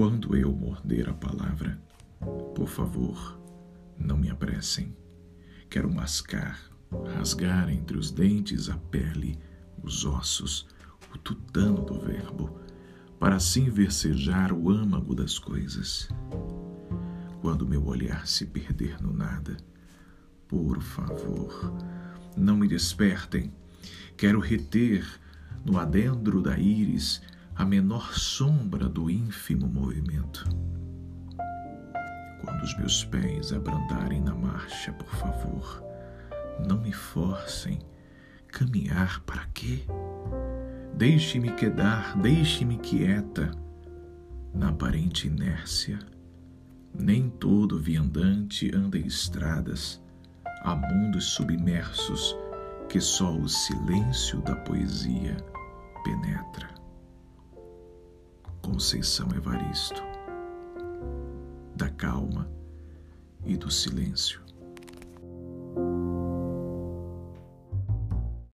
Quando eu morder a palavra, por favor, não me apressem. Quero mascar, rasgar entre os dentes a pele, os ossos, o tutano do verbo, para assim versejar o âmago das coisas. Quando meu olhar se perder no nada, por favor, não me despertem. Quero reter no adentro da íris a menor sombra do ínfimo movimento. Quando os meus pés abrandarem na marcha, por favor, não me forcem. Caminhar para quê? Deixe-me quedar, deixe-me quieta. Na aparente inércia, nem todo viandante anda em estradas, há mundos submersos que só o silêncio da poesia penetra. Conceição Evaristo, da calma e do silêncio.